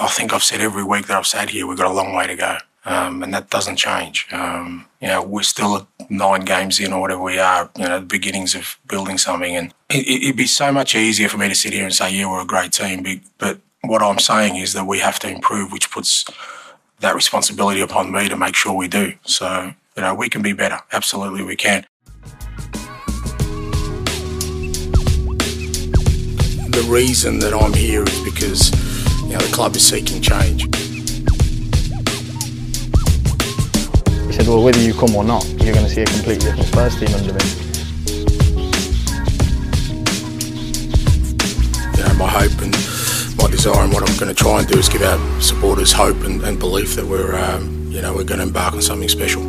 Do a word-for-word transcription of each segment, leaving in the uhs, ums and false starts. I think I've said every week that I've sat here, we've got a long way to go. Um, and that doesn't change. Um, you know, we're still nine games in or whatever we are, you know, the beginnings of building something. And it, it'd be so much easier for me to sit here and say, yeah, we're a great team. But what I'm saying is that we have to improve, which puts that responsibility upon me to make sure we do. So, you know, we can be better. Absolutely, we can. The reason that I'm here is because, you know, the club is seeking change. He said, well, whether you come or not, you're going to see a completely different Spurs team under me. You know, my hope and my desire and what I'm going to try and do is give our supporters hope and, and belief that we're, um, you know, we're going to embark on something special.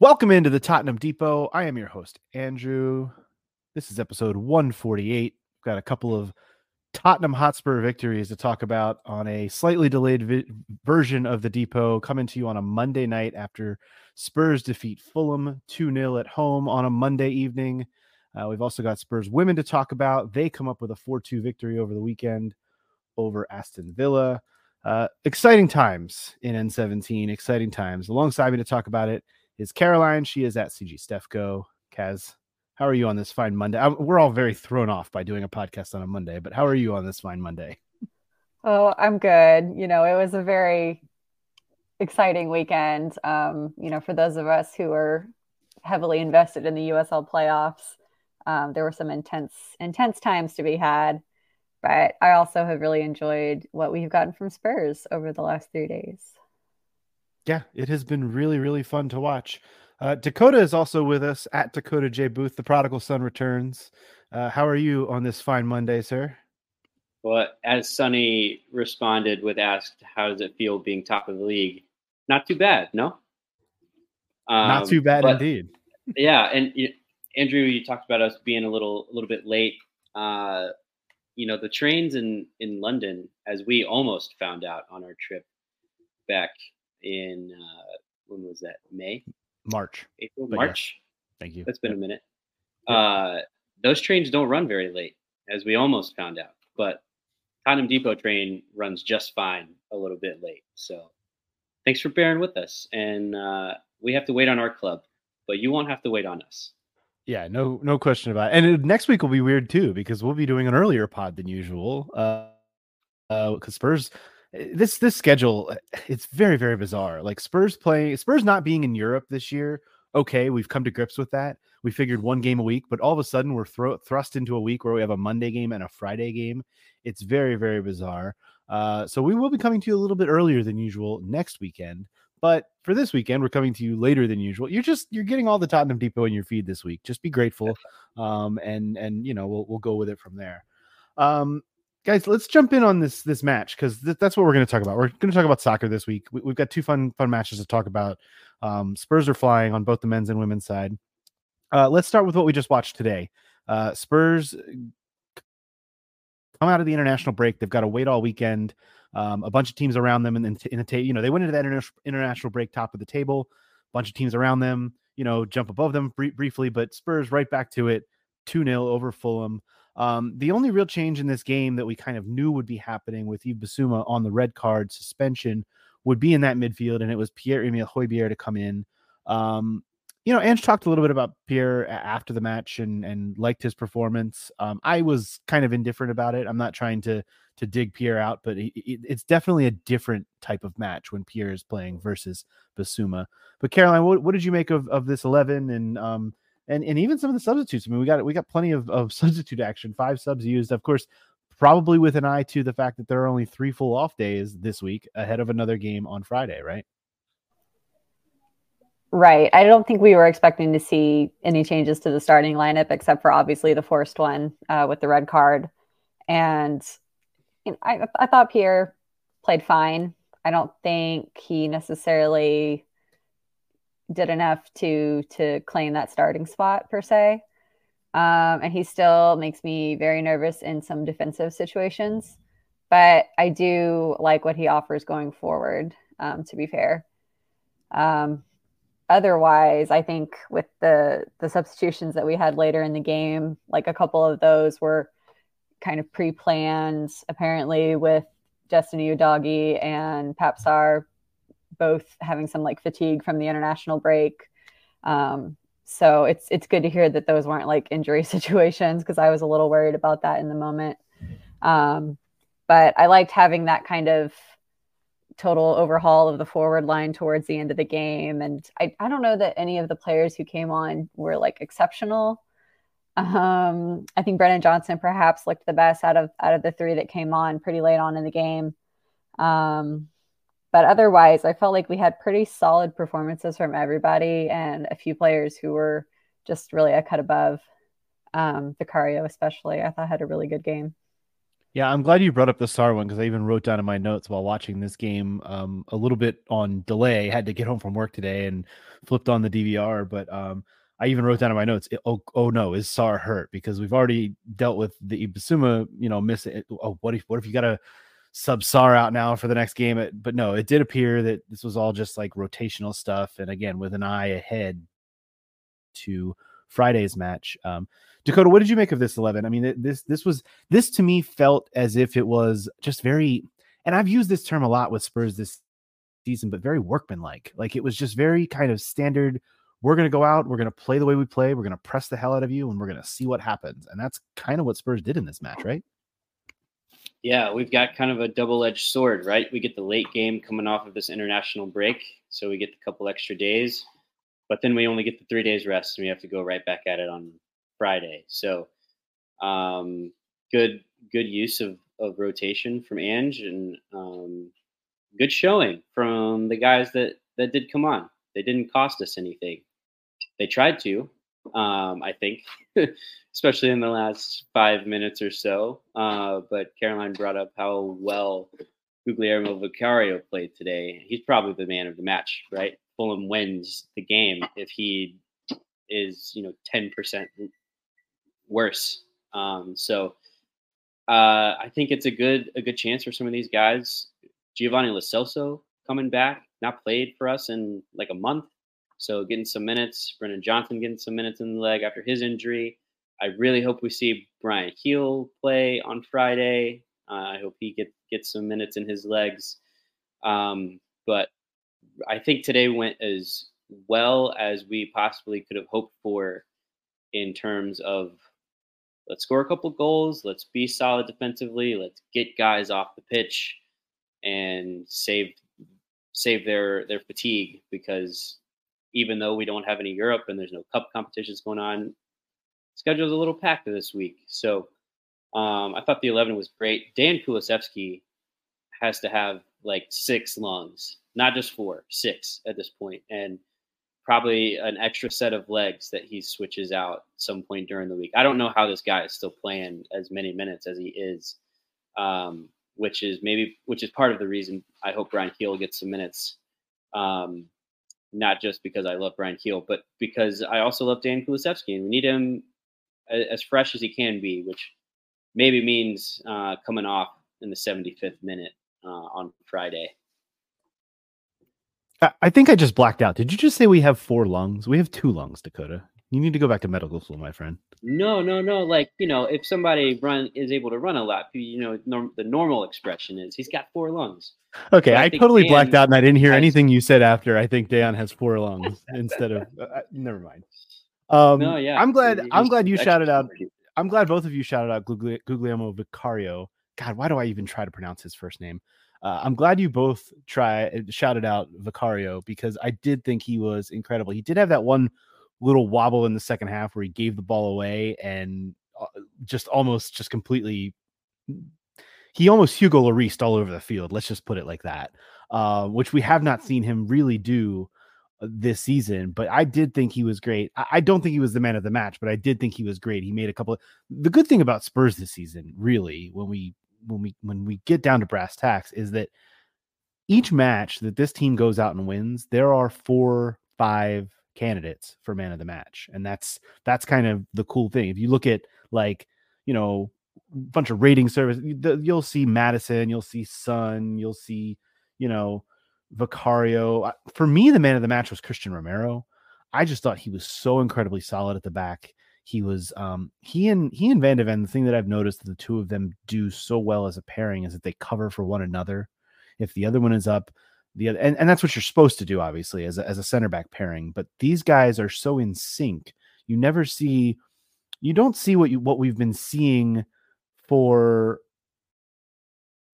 Welcome into the Tottenham Depot. I am your host, Andrew. This is episode one forty-eight. We've got a couple of Tottenham Hotspur victories to talk about on a slightly delayed vi- version of the Depot, coming to you on a Monday night after Spurs defeat Fulham two nil at home on a Monday evening. Uh, we've also got Spurs women to talk about. They come up with a four two victory over the weekend over Aston Villa. Uh, exciting times in N seventeen, exciting times. Alongside me to talk about it is Caroline. She is at C G Stefco. Kaz, how are you on this fine Monday? I, we're all very thrown off by doing a podcast on a Monday, but how are you on this fine Monday? Oh, I'm good. You know, it was a very exciting weekend. Um, you know, for those of us who are heavily invested in the U S L playoffs, um, there were some intense, intense times to be had. But I also have really enjoyed what we've gotten from Spurs over the last three days. Yeah, it has been really, really fun to watch. Uh, Dakota is also with us at Dakota J Booth. The prodigal son returns. Uh, how are you on this fine Monday, sir? Well, as Sonny responded with asked, how does it feel being top of the league? Not too bad, no? Um, Not too bad but, indeed. Yeah, and you, Andrew, you talked about us being a little a little bit late. Uh, you know, the trains in, in London, as we almost found out on our trip back in, uh, when was that, May? March. April, March. Yeah. Thank you. That's been a minute. Yeah. Uh, those trains don't run very late, as we almost found out. But Tottenham Depot train runs just fine a little bit late. So thanks for bearing with us. And uh, we have to wait on our club, but you won't have to wait on us. Yeah, no no question about it. And it, next week will be weird, too, because we'll be doing an earlier pod than usual. Uh, uh, 'cause Spurs... This this schedule, it's very, very bizarre. Like Spurs playing, Spurs not being in Europe this year. Okay, we've come to grips with that. We figured one game a week, but all of a sudden we're thro- thrust into a week where we have a Monday game and a Friday game. It's very, very bizarre. Uh, so we will be coming to you a little bit earlier than usual next weekend. But for this weekend, we're coming to you later than usual. You're just you're getting all the Tottenham Depot in your feed this week. Just be grateful, um, and and you know we'll we'll go with it from there. Um, Guys, let's jump in on this this match because th- that's what we're going to talk about. We're going to talk about soccer this week. We- we've got two fun fun matches to talk about. Um, Spurs are flying on both the men's and women's side. Uh, let's start with what we just watched today. Uh, Spurs come out of the international break. They've got to wait all weekend. Um, a bunch of teams around them, and then t- in the ta- you know they went into that inter- international break top of the table. A bunch of teams around them, you know, jump above them br- briefly, but Spurs right back to it. two nil over Fulham. Um, the only real change in this game that we kind of knew would be happening with Yves Bissouma on the red card suspension would be in that midfield, and it was Pierre-Emiel Højbjerg to come in. Um, you know, Ange talked a little bit about Pierre after the match and and liked his performance. Um, I was kind of indifferent about it. I'm not trying to to dig Pierre out, but it, it, it's definitely a different type of match when Pierre is playing versus Bissouma. But Caroline, what, what did you make of, of this eleven and um, And and even some of the substitutes? I mean, we got we got plenty of, of substitute action. Five subs used, of course, probably with an eye to the fact that there are only three full off days this week ahead of another game on Friday, right? Right. I don't think we were expecting to see any changes to the starting lineup, except for obviously the forced one uh, with the red card. And you know, I I thought Pierre played fine. I don't think he necessarily did enough to to claim that starting spot per se. Um, and he still makes me very nervous in some defensive situations. But I do like what he offers going forward, um, to be fair. Um, otherwise, I think with the the substitutions that we had later in the game, like a couple of those were kind of pre-planned, apparently, with Destiny Udogie and Pape Sarr both having some like fatigue from the international break. Um, so it's it's good to hear that those weren't like injury situations, because I was a little worried about that in the moment. Um, but I liked having that kind of total overhaul of the forward line towards the end of the game. And I, I don't know that any of the players who came on were like exceptional. Um, I think Brennan Johnson perhaps looked the best out of, out of the three that came on pretty late on in the game. Um, but otherwise I felt like we had pretty solid performances from everybody, and a few players who were just really a cut above. um, Vicario especially, I thought had a really good game. Yeah, I'm glad you brought up the Sarr one, because I even wrote down in my notes while watching this game um, a little bit on delay. I had to get home from work today and flipped on the D V R, but um, I even wrote down in my notes, oh, oh no, is Sarr hurt? Because we've already dealt with the Ibasuma, you know, miss it. Oh, what if, what if you got to sub Sarr out now for the next game? It, but no, it did appear that this was all just like rotational stuff. And again, with an eye ahead to Friday's match. Um, Dakota, what did you make of this eleven? I mean, this this was this to me felt as if it was just very, and I've used this term a lot with Spurs this season, but very workmanlike. Like it was just very kind of standard. We're going to go out, we're going to play the way we play, we're going to press the hell out of you, and we're going to see what happens. And that's kind of what Spurs did in this match, right? Yeah, we've got kind of a double-edged sword, right? We get the late game coming off of this international break, so we get a couple extra days. But then we only get the three days rest, and we have to go right back at it on Friday. So um, good good use of, of rotation from Ange, and um, good showing from the guys that, that did come on. They didn't cost us anything. They tried to, um, I think, especially in the last five minutes or so. Uh, but Caroline brought up how well Guglielmo Vicario played today. He's probably the man of the match, right? Fulham wins the game if he is, you know, ten percent worse. Um, so uh, I think it's a good a good chance for some of these guys. Giovanni Lo Celso coming back, not played for us in like a month, so getting some minutes. Brennan Johnson getting some minutes in the leg after his injury. I really hope we see Brian Gil play on Friday. Uh, I hope he gets gets some minutes in his legs. Um, but I think today went as well as we possibly could have hoped for in terms of let's score a couple goals, let's be solid defensively, let's get guys off the pitch and save save their, their fatigue, because even though we don't have any Europe and there's no cup competitions going on, schedule's a little packed this week. So um, I thought the eleven was great. Dan Kulusevski has to have like six lungs. Not just four, six at this point, and probably an extra set of legs that he switches out some point during the week. I don't know how this guy is still playing as many minutes as he is, um, which is maybe which is part of the reason I hope Brian Gil gets some minutes. Um, not just because I love Brian Gil, but because I also love Dan Kulusevski, and we need him as fresh as he can be, which maybe means uh, coming off in the seventy-fifth minute uh, on Friday. I think I just blacked out. Did you just say we have four lungs? We have two lungs, Dakota. You need to go back to medical school, my friend. No, no, no. Like, you know, if somebody run is able to run a lot, you know, norm, the normal expression is he's got four lungs. Okay, so I, I totally Dan blacked out, and I didn't hear has, anything you said after. I think Dan has four lungs instead of. Uh, never mind. Um, no, yeah. I'm glad. He's, I'm glad you shouted out. I'm glad both of you shouted out Guglielmo Vicario. God, why do I even try to pronounce his first name? Uh, I'm glad you both try shouted out Vicario, because I did think he was incredible. He did have that one little wobble in the second half where he gave the ball away and just almost just completely. He almost Hugo Lloris'd all over the field. Let's just put it like that, uh, which we have not seen him really do this season. But I did think he was great. I, I don't think he was the man of the match, but I did think he was great. He made a couple of the good thing about Spurs this season, really, when we. when we when we get down to brass tacks, is that each match that this team goes out and wins, there are four, five candidates for man of the match. And that's that's kind of the cool thing. If you look at, like, you know, a bunch of rating service, you'll see Maddison, you'll see Son, you'll see, you know, Vicario. For me, the man of the match was Christian Romero. I just thought he was so incredibly solid at the back. He was um, he and he and Van de Ven. The thing that I've noticed that the two of them do so well as a pairing is that they cover for one another. If the other one is up, the other, and, and that's what you're supposed to do, obviously, as a, as a center back pairing. But these guys are so in sync. You never see, you don't see what you what we've been seeing for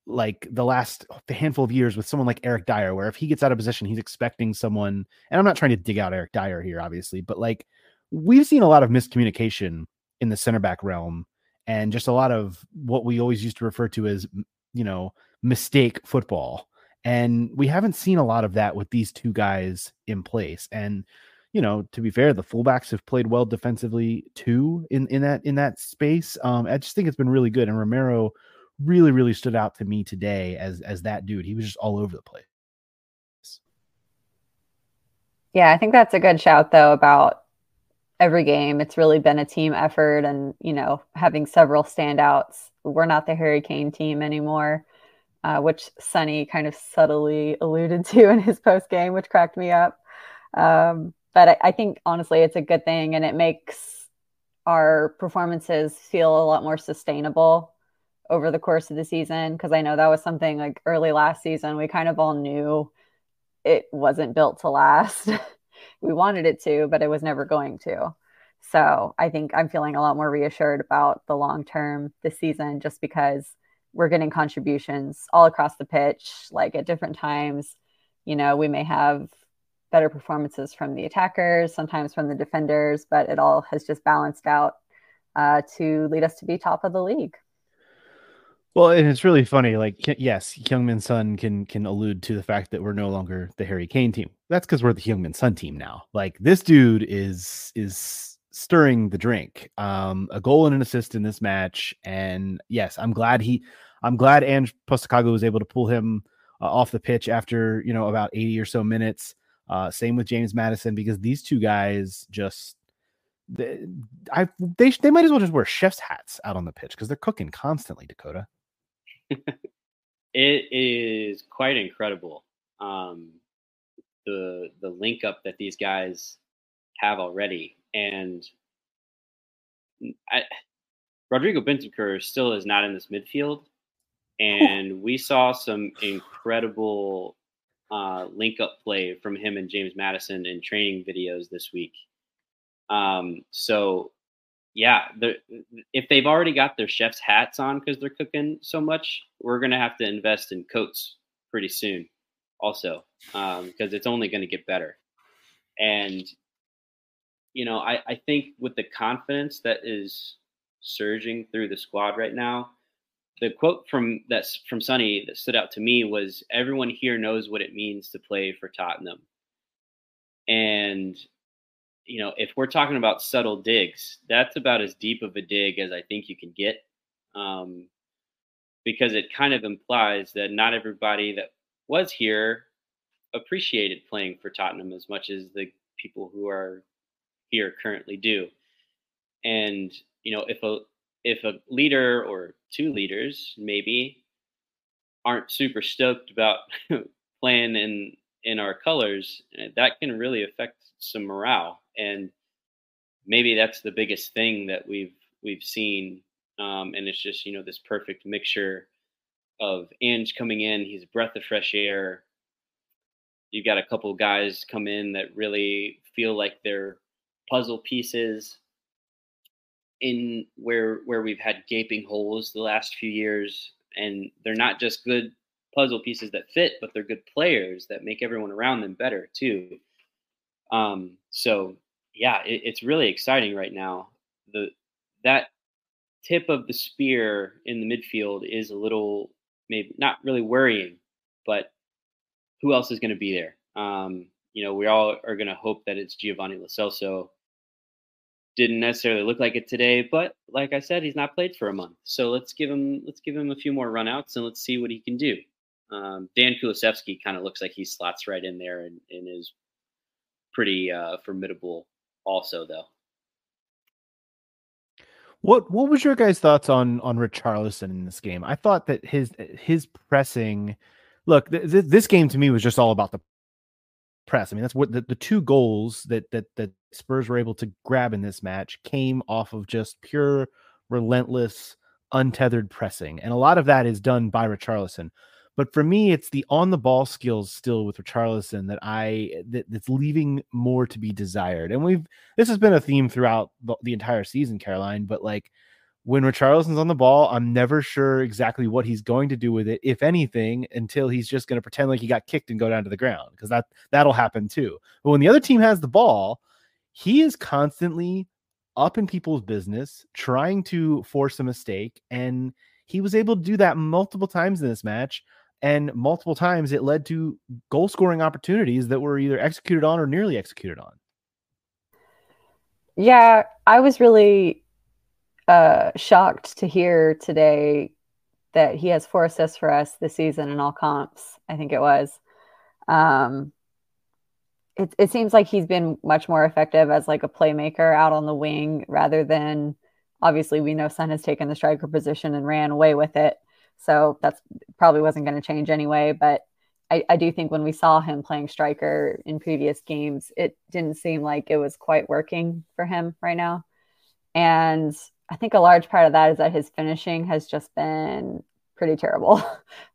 like the last handful of years with someone like Eric Dier, where if he gets out of position, he's expecting someone. And I'm not trying to dig out Eric Dier here, obviously, but like. We've seen a lot of miscommunication in the center back realm and just a lot of what we always used to refer to as, you know, mistake football. And we haven't seen a lot of that with these two guys in place. And, you know, to be fair, the fullbacks have played well defensively too in, in that, in that space. Um, I just think it's been really good. And Romero really, really stood out to me today as, as that dude. He was just all over the place. Yeah. I think that's a good shout though about, every game, it's really been a team effort and, you know, having several standouts. We're not the Hurricane team anymore, uh, which Sonny kind of subtly alluded to in his post game, which cracked me up. Um, but I, I think, honestly, it's a good thing, and it makes our performances feel a lot more sustainable over the course of the season, because I know that was something like early last season. We kind of all knew it wasn't built to last. We wanted it to, but it was never going to. So I think I'm feeling a lot more reassured about the long term this season, just because we're getting contributions all across the pitch, like at different times. You know, we may have better performances from the attackers, sometimes from the defenders, but it all has just balanced out uh, to lead us to be top of the league. Well, and it's really funny. Like, yes, Heung-Min Son can can allude to the fact that we're no longer the Harry Kane team. That's because we're the Heung-Min Son team now. Like, this dude is is stirring the drink. Um, a goal and an assist in this match, and yes, I'm glad he. I'm glad Ange Postecoglou was able to pull him uh, off the pitch after, you know, about eighty or so minutes. Uh, same with James Maddison, because these two guys just. They, I they they might as well just wear chef's hats out on the pitch because they're cooking constantly, Dakota. It is quite incredible, um, the the link up that these guys have already, and I, Rodrigo Bentancur still is not in this midfield, and cool. We saw some incredible uh, link up play from him and James Maddison in training videos this week. Um, so. Yeah, if they've already got their chef's hats on because they're cooking so much, we're going to have to invest in coats pretty soon also, um, because it's only going to get better. And, you know, I, I think with the confidence that is surging through the squad right now, the quote from that's from Sonny that stood out to me was, "Everyone here knows what it means to play for Tottenham." And you know, if we're talking about subtle digs, that's about as deep of a dig as I think you can get, um, because it kind of implies that not everybody that was here appreciated playing for Tottenham as much as the people who are here currently do. And, you know, if a if a leader or two leaders maybe aren't super stoked about playing in, in our colors, that can really affect some morale. And maybe that's the biggest thing that we've we've seen, um, and it's just, you know, this perfect mixture of Ange coming in. He's a breath of fresh air. You've got a couple of guys come in that really feel like they're puzzle pieces in where where we've had gaping holes the last few years, and they're not just good puzzle pieces that fit, but they're good players that make everyone around them better too. Um, so yeah, it, it's really exciting right now. The, that tip of the spear in the midfield is a little, maybe not really worrying, but who else is going to be there? Um, you know, we all are going to hope that it's Giovanni Lo Celso. Didn't necessarily look like it today, but like I said, he's not played for a month. So let's give him, let's give him a few more runouts and let's see what he can do. Um, Dan Kulusevski kind of looks like he slots right in there and, and is pretty uh, formidable also, though. What what was your guys' thoughts on on Richarlison in this game? I thought that his his pressing look, th- th- this game to me was just all about the press. I mean, that's what the, the two goals that that that Spurs were able to grab in this match came off of just pure, relentless, untethered pressing. And a lot of that is done by Richarlison. But for me, it's the on-the-ball skills still with Richarlison that I that, that's leaving more to be desired. And we've this has been a theme throughout the, the entire season, Caroline. But like when Richarlison's on the ball, I'm never sure exactly what he's going to do with it, if anything, until he's just going to pretend like he got kicked and go down to the ground, because that that'll happen too. But when the other team has the ball, he is constantly up in people's business, trying to force a mistake, and he was able to do that multiple times in this match. And multiple times it led to goal scoring opportunities that were either executed on or nearly executed on. Yeah, I was really uh, shocked to hear today that he has four assists for us this season in all comps, I think it was. Um, it, it seems like he's been much more effective as like a playmaker out on the wing rather than, obviously we know Son has taken the striker position and ran away with it. So that's probably wasn't going to change anyway. But I, I do think when we saw him playing striker in previous games, it didn't seem like it was quite working for him right now. And I think a large part of that is that his finishing has just been pretty terrible.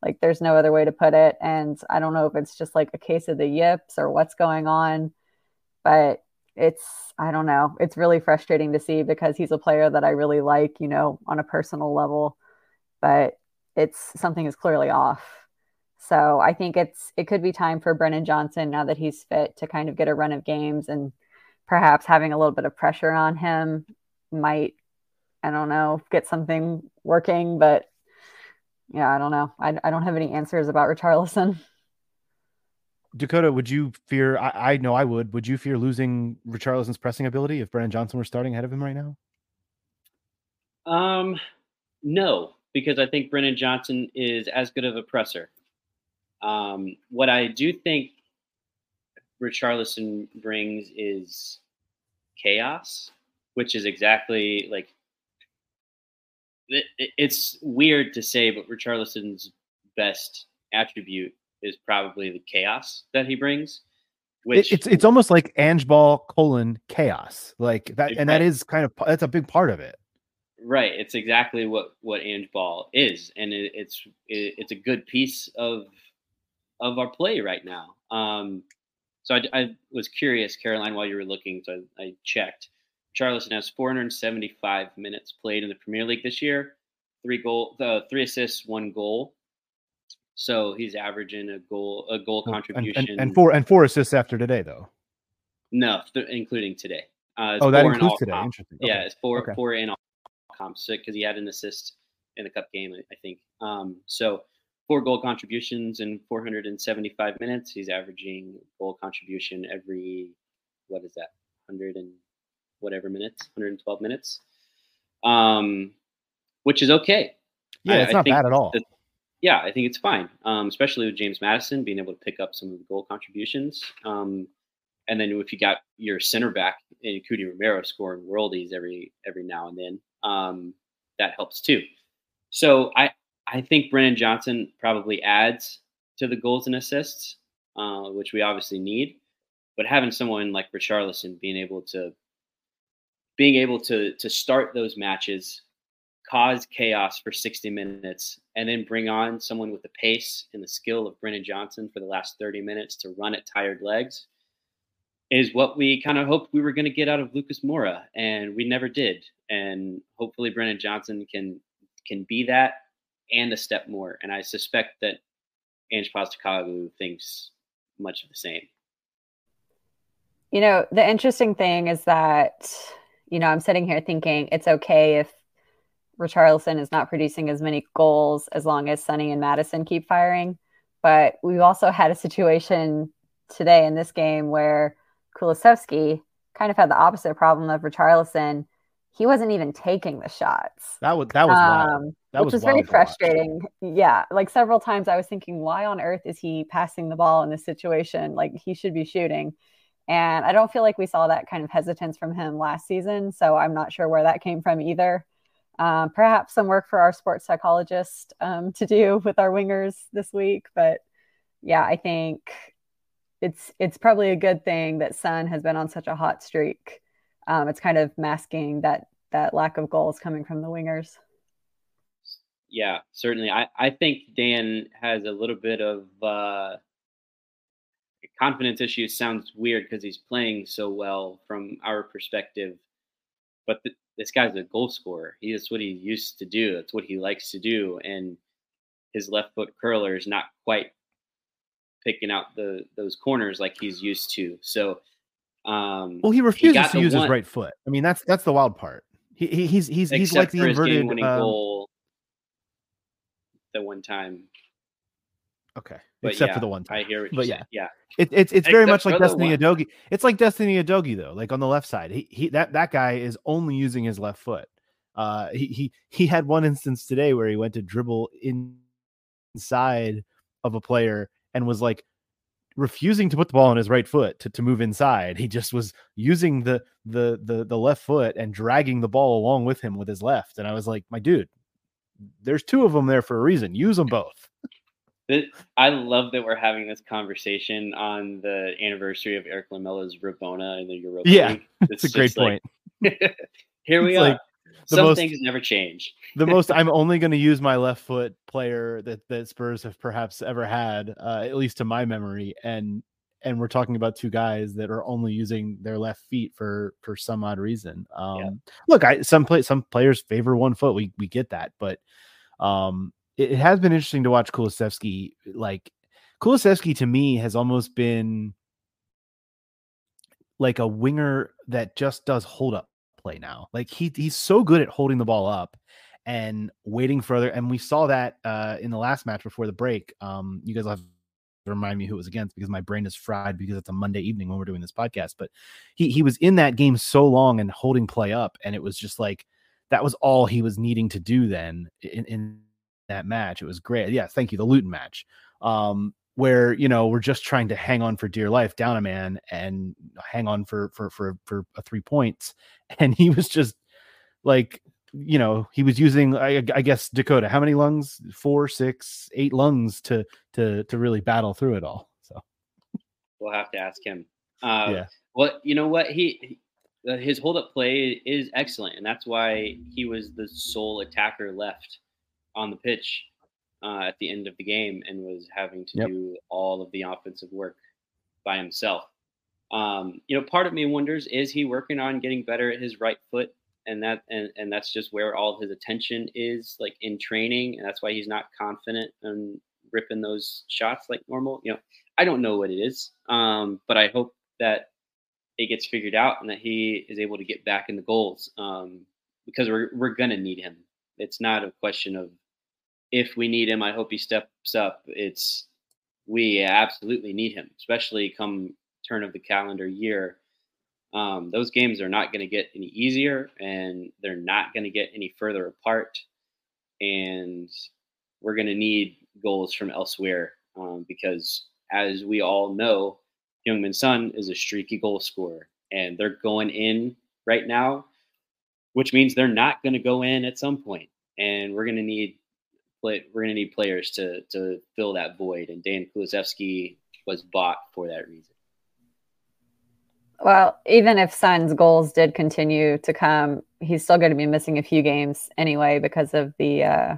Like there's no other way to put it. And I don't know if it's just like a case of the yips or what's going on, but it's, I don't know. It's really frustrating to see because he's a player that I really like, you know, on a personal level, but it's something is clearly off. So I think it's, it could be time for Brennan Johnson now that he's fit to kind of get a run of games, and perhaps having a little bit of pressure on him might, I don't know, get something working, but yeah, I don't know. I, I don't have any answers about Richarlison. Dakota, would you fear, I, I know I would, would you fear losing Richarlison's pressing ability if Brennan Johnson were starting ahead of him right now? Um, no. Because I think Brennan Johnson is as good of a presser. Um, what I do think Richarlison brings is chaos, which is exactly like, it, it's weird to say, but Richarlison's best attribute is probably the chaos that he brings. Which it's it's almost like Ange ball colon chaos, like that, exactly. And that is kind of that's a big part of it. Right, it's exactly what what Ange Ball is, and it, it's it, it's a good piece of of our play right now. Um, so I, I was curious, Caroline, while you were looking, so I, I checked. Richarlison has four hundred seventy-five minutes played in the Premier League this year, three goal, uh, three assists, one goal. So he's averaging a goal a goal oh, contribution and, and, and four and four assists after today, though. No, th- including today. Uh, oh, that includes today. Comp. Interesting. Okay. Yeah, it's four okay. four in all. Because he had an assist in the cup game, I think. Um, so four goal contributions in four hundred seventy-five minutes. He's averaging goal contribution every, what is that, one hundred and whatever minutes, one hundred twelve minutes, um, which is okay. Yeah, I, it's not bad at all. That, yeah, I think it's fine, um, especially with James Maddison being able to pick up some of the goal contributions. Um, and then if you got your center back in Cudi Romero scoring worldies every every now and then, um that helps too. So I I think Brennan Johnson probably adds to the goals and assists, uh which we obviously need, but having someone like Richarlison being able to being able to to start those matches, cause chaos for sixty minutes, and then bring on someone with the pace and the skill of Brennan Johnson for the last thirty minutes to run at tired legs is what we kind of hoped we were going to get out of Lucas Moura, and we never did. And hopefully Brennan Johnson can can be that and a step more. And I suspect that Ange Postecoglou thinks much of the same. You know, the interesting thing is that, you know, I'm sitting here thinking it's okay if Richarlison is not producing as many goals as long as Sonny and Madison keep firing. But we've also had a situation today in this game where Kulusevski kind of had the opposite problem of Richarlison. He wasn't even taking the shots. That was that was um, wild. That which was, was very frustrating. Watch. Yeah, like several times I was thinking, why on earth is he passing the ball in this situation? Like he should be shooting. And I don't feel like we saw that kind of hesitance from him last season. So I'm not sure where that came from either. Um, perhaps some work for our sports psychologist um, to do with our wingers this week. But yeah, I think it's it's probably a good thing that Son has been on such a hot streak. Um, it's kind of masking that that lack of goals coming from the wingers. Yeah, certainly. I, I think Dan has a little bit of uh, confidence issues. Sounds weird because he's playing so well from our perspective. But th- this guy's a goal scorer. He is what he used to do. That's what he likes to do. And his left foot curler is not quite picking out the those corners like he's used to. So, um, well, he refuses he to use one. His right foot. I mean, that's that's the wild part. He, he he's he's Except he's like the inverted um, goal. The one time. Okay. But Except yeah, for the one time. I hear what you're saying. Yeah. yeah. It, it's it's Except very much like Destiny Udogie. It's like Destiny Udogie, though, like on the left side. He he that, that guy is only using his left foot. Uh he he he had one instance today where he went to dribble in, inside of a player and was like refusing to put the ball on his right foot to, to move inside. He just was using the the the the left foot and dragging the ball along with him with his left. And I was like, my dude, there's two of them there for a reason. Use them both. I love that we're having this conversation on the anniversary of Eric Lamella's Rabona in the Europa yeah, League. Yeah, it's a great like, point. Here we it's are. Like Some most, things never change. The most I'm only going to use my left foot player that, that Spurs have perhaps ever had, uh, at least to my memory. And and we're talking about two guys that are only using their left feet for for some odd reason. Um, yeah. Look, I some play some players favor one foot. We we get that, but um, it, it has been interesting to watch Kulusevski. Like Kulusevski to me has almost been like a winger that just does hold up play now. Like he he's so good at holding the ball up and waiting for other. And we saw that uh, in the last match before the break. Um, you guys will have remind me who it was against because my brain is fried because it's a Monday evening when we're doing this podcast, but he he was in that game so long and holding play up. And it was just like, that was all he was needing to do then in, in that match. It was great. Yeah. Thank you. The Luton match um, where, you know, we're just trying to hang on for dear life down a man and hang on for, for, for, for a three points. And he was just like, you know, he was using, I, I guess, Dakota, how many lungs, four, six, eight lungs to, to, to really battle through it all. So we'll have to ask him. Uh, yeah. Well, you know what? He, his hold up play is excellent. And that's why he was the sole attacker left on the pitch uh, at the end of the game and was having to yep. do all of the offensive work by himself. Um, you know, part of me wonders, is he working on getting better at his right foot? And that and, and that's just where all his attention is, like in training, and that's why he's not confident in ripping those shots like normal. You know, I don't know what it is, um, but I hope that it gets figured out and that he is able to get back in the goals um, because we're we're gonna need him. It's not a question of if we need him. I hope he steps up. It's we absolutely need him, especially come turn of the calendar year. Um, those games are not going to get any easier and they're not going to get any further apart. And we're going to need goals from elsewhere um, because, as we all know, Heung-Min Son is a streaky goal scorer and they're going in right now, which means they're not going to go in at some point. And we're going to need play, we're going to need players to to fill that void. And Dan Kulusevski was bought for that reason. Well, even if Son's goals did continue to come, he's still going to be missing a few games anyway because of the uh,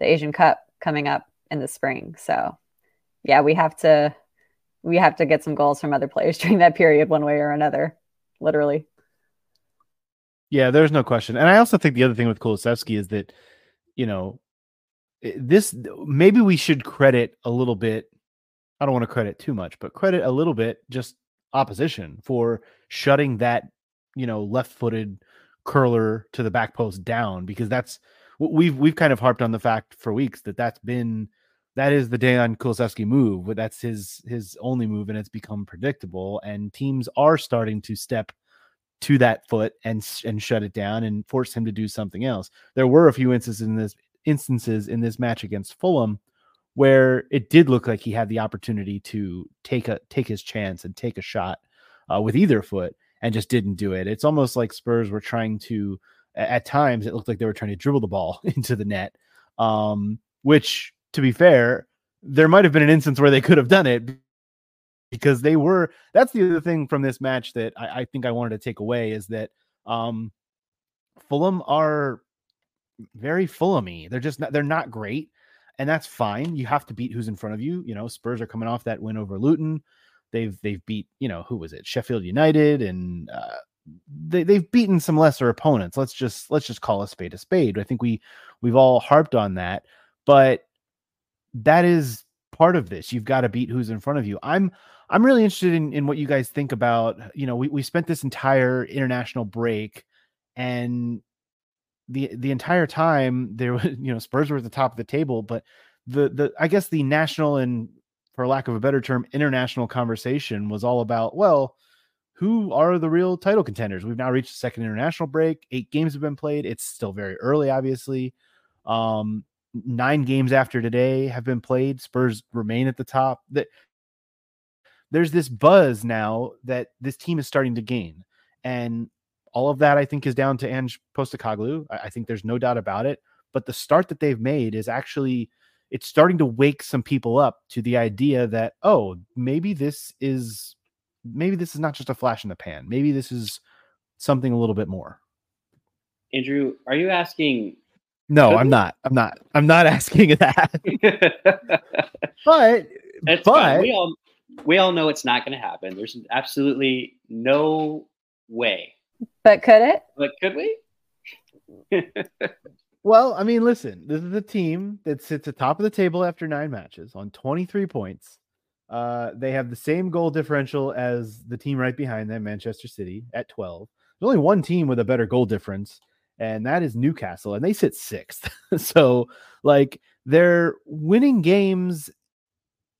the Asian Cup coming up in the spring. So, yeah, we have to we have to get some goals from other players during that period, one way or another, literally. Yeah, there's no question. And I also think the other thing with Kulusevski is that, you know, this maybe we should credit a little bit. I don't want to credit too much, but credit a little bit just opposition for shutting that, you know, left-footed curler to the back post down, because that's what we've we've kind of harped on the fact for weeks that that's been that is the Dan Kulusevski move, but that's his his only move, and it's become predictable, and teams are starting to step to that foot and and shut it down and force him to do something else. There were a few instances in this instances in this match against Fulham where it did look like he had the opportunity to take a take his chance and take a shot uh, with either foot and just didn't do it. It's almost like Spurs were trying to, at times, it looked like they were trying to dribble the ball into the net, um, which, to be fair, there might have been an instance where they could have done it, because they were, that's the other thing from this match that I, I think I wanted to take away, is that um, Fulham are very Fulham-y. They're just not, they're not great, and that's fine. You have to beat who's in front of you. You know, Spurs are coming off that win over Luton. They've, they've beat, you know, who was it? Sheffield United. And uh, they, they've beaten some lesser opponents. Let's just, let's just call a spade a spade. I think we, we've all harped on that, but that is part of this. You've got to beat who's in front of you. I'm, I'm really interested in, in what you guys think about, you know, we, we spent this entire international break, and the, the entire time there was, you know, Spurs were at the top of the table, but the, the, I guess the national and, for lack of a better term, international conversation was all about, well, who are the real title contenders? We've now reached the second international break. Eight games have been played. It's still very early, obviously. Um, nine games after today have been played. Spurs remain at the top. That there's this buzz now that this team is starting to gain. And all of that, I think, is down to Ange Postecoglou. I, I think there's no doubt about it. But the start that they've made is actually... it's starting to wake some people up to the idea that, oh, maybe this is, maybe this is not just a flash in the pan. Maybe this is something a little bit more. Andrew, are you asking? No, I'm not. I'm not. I'm not asking that. But, That's but fine. we all, we all know it's not going to happen. There's absolutely no way. But could it? But could we? Well, I mean, listen, this is a team that sits at top of the table after nine matches on twenty-three points. Uh, they have the same goal differential as the team right behind them, Manchester City, at twelve. There's only one team with a better goal difference, and that is Newcastle, and they sit sixth. So, like, they're winning games.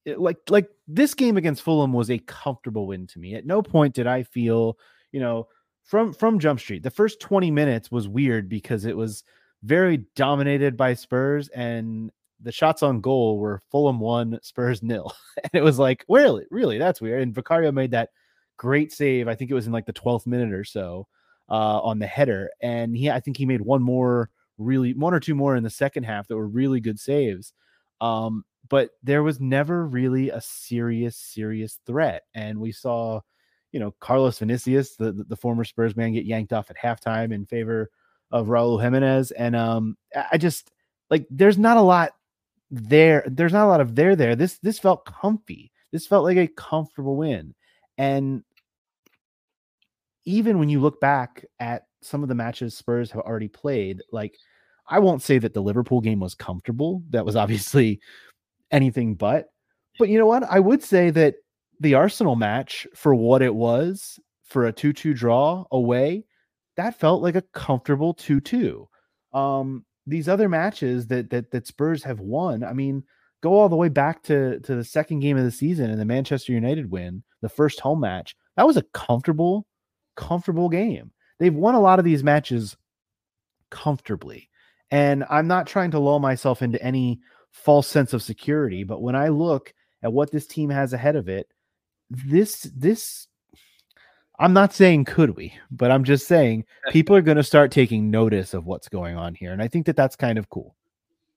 Like, like this game against Fulham was a comfortable win to me. At no point did I feel, you know, from, from Jump Street, the first twenty minutes was weird because it was very dominated by Spurs, and the shots on goal were Fulham one, Spurs nil. And it was like, really, really, that's weird. And Vicario made that great save. I think it was in like the twelfth minute or so uh, on the header. And he, I think he made one more really one or two more in the second half that were really good saves. Um, but there was never really a serious, serious threat. And we saw, you know, Carlos Vinicius, the, the former Spurs man, get yanked off at halftime in favor of Raul Jimenez. And um, I just like, there's not a lot there. There's not a lot of there there. This, this felt comfy. This felt like a comfortable win. And even when you look back at some of the matches Spurs have already played, like, I won't say that the Liverpool game was comfortable. That was obviously anything but, but you know what? I would say that the Arsenal match, for what it was, for a two two draw away, that felt like a comfortable two two. Um, these other matches that, that that Spurs have won, I mean, go all the way back to, to the second game of the season and the Manchester United win, the first home match. That was a comfortable, comfortable game. They've won a lot of these matches comfortably. And I'm not trying to lull myself into any false sense of security, but when I look at what this team has ahead of it, this this. I'm not saying could we, but I'm just saying people are going to start taking notice of what's going on here. And I think that that's kind of cool.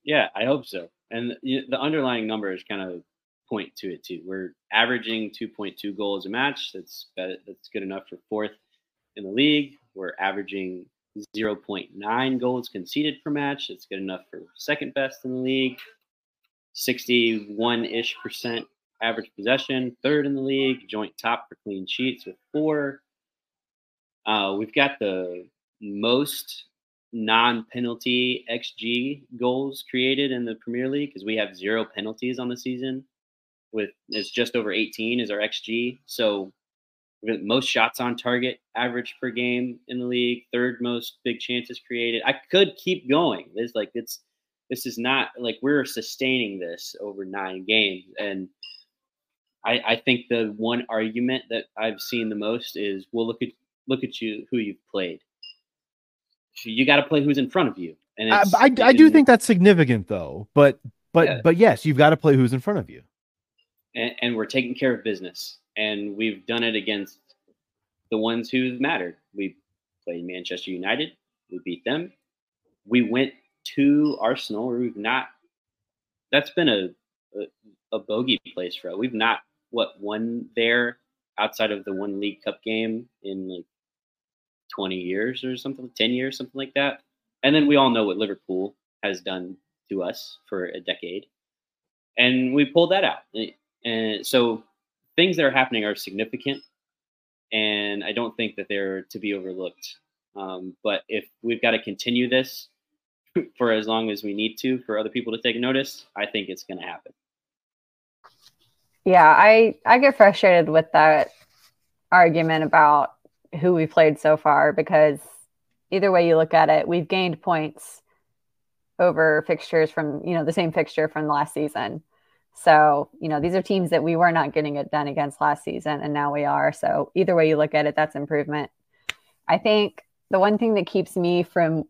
Yeah, I hope so. And the underlying numbers kind of point to it too. We're averaging two point two goals a match. That's that's good enough for fourth in the league. We're averaging zero point nine goals conceded per match. That's good enough for second best in the league. sixty-one-ish percent. Average possession, third in the league, joint top for clean sheets with four. Uh, we've got the most non-penalty X G goals created in the Premier League, because we have zero penalties on the season. With it's just over eighteen is our X G. So we've got most shots on target average per game in the league, third most big chances created. I could keep going. It's like it's this is not like we're sustaining this over nine games. And I, I think the one argument that I've seen the most is, well, look at look at you, who you've played. You got to play who's in front of you. And it's, I, I, it I do think that's significant, though. But but yeah. but yes, you've got to play who's in front of you. And, and we're taking care of business, and we've done it against the ones who mattered. We played Manchester United. We beat them. We went to Arsenal. We've not. That's been a. a a bogey place for us. We've not, what, won there outside of the one League Cup game in like twenty years or something, ten years, something like that. And then we all know what Liverpool has done to us for a decade. And we pulled that out. And so things that are happening are significant. And I don't think that they're to be overlooked. Um, but if we've got to continue this for as long as we need to, for other people to take notice, I think it's going to happen. Yeah, I, I get frustrated with that argument about who we played so far, because either way you look at it, we've gained points over fixtures from, you know, the same fixture from last season. So, you know, these are teams that we were not getting it done against last season, and now we are. So either way you look at it, that's improvement. I think the one thing that keeps me from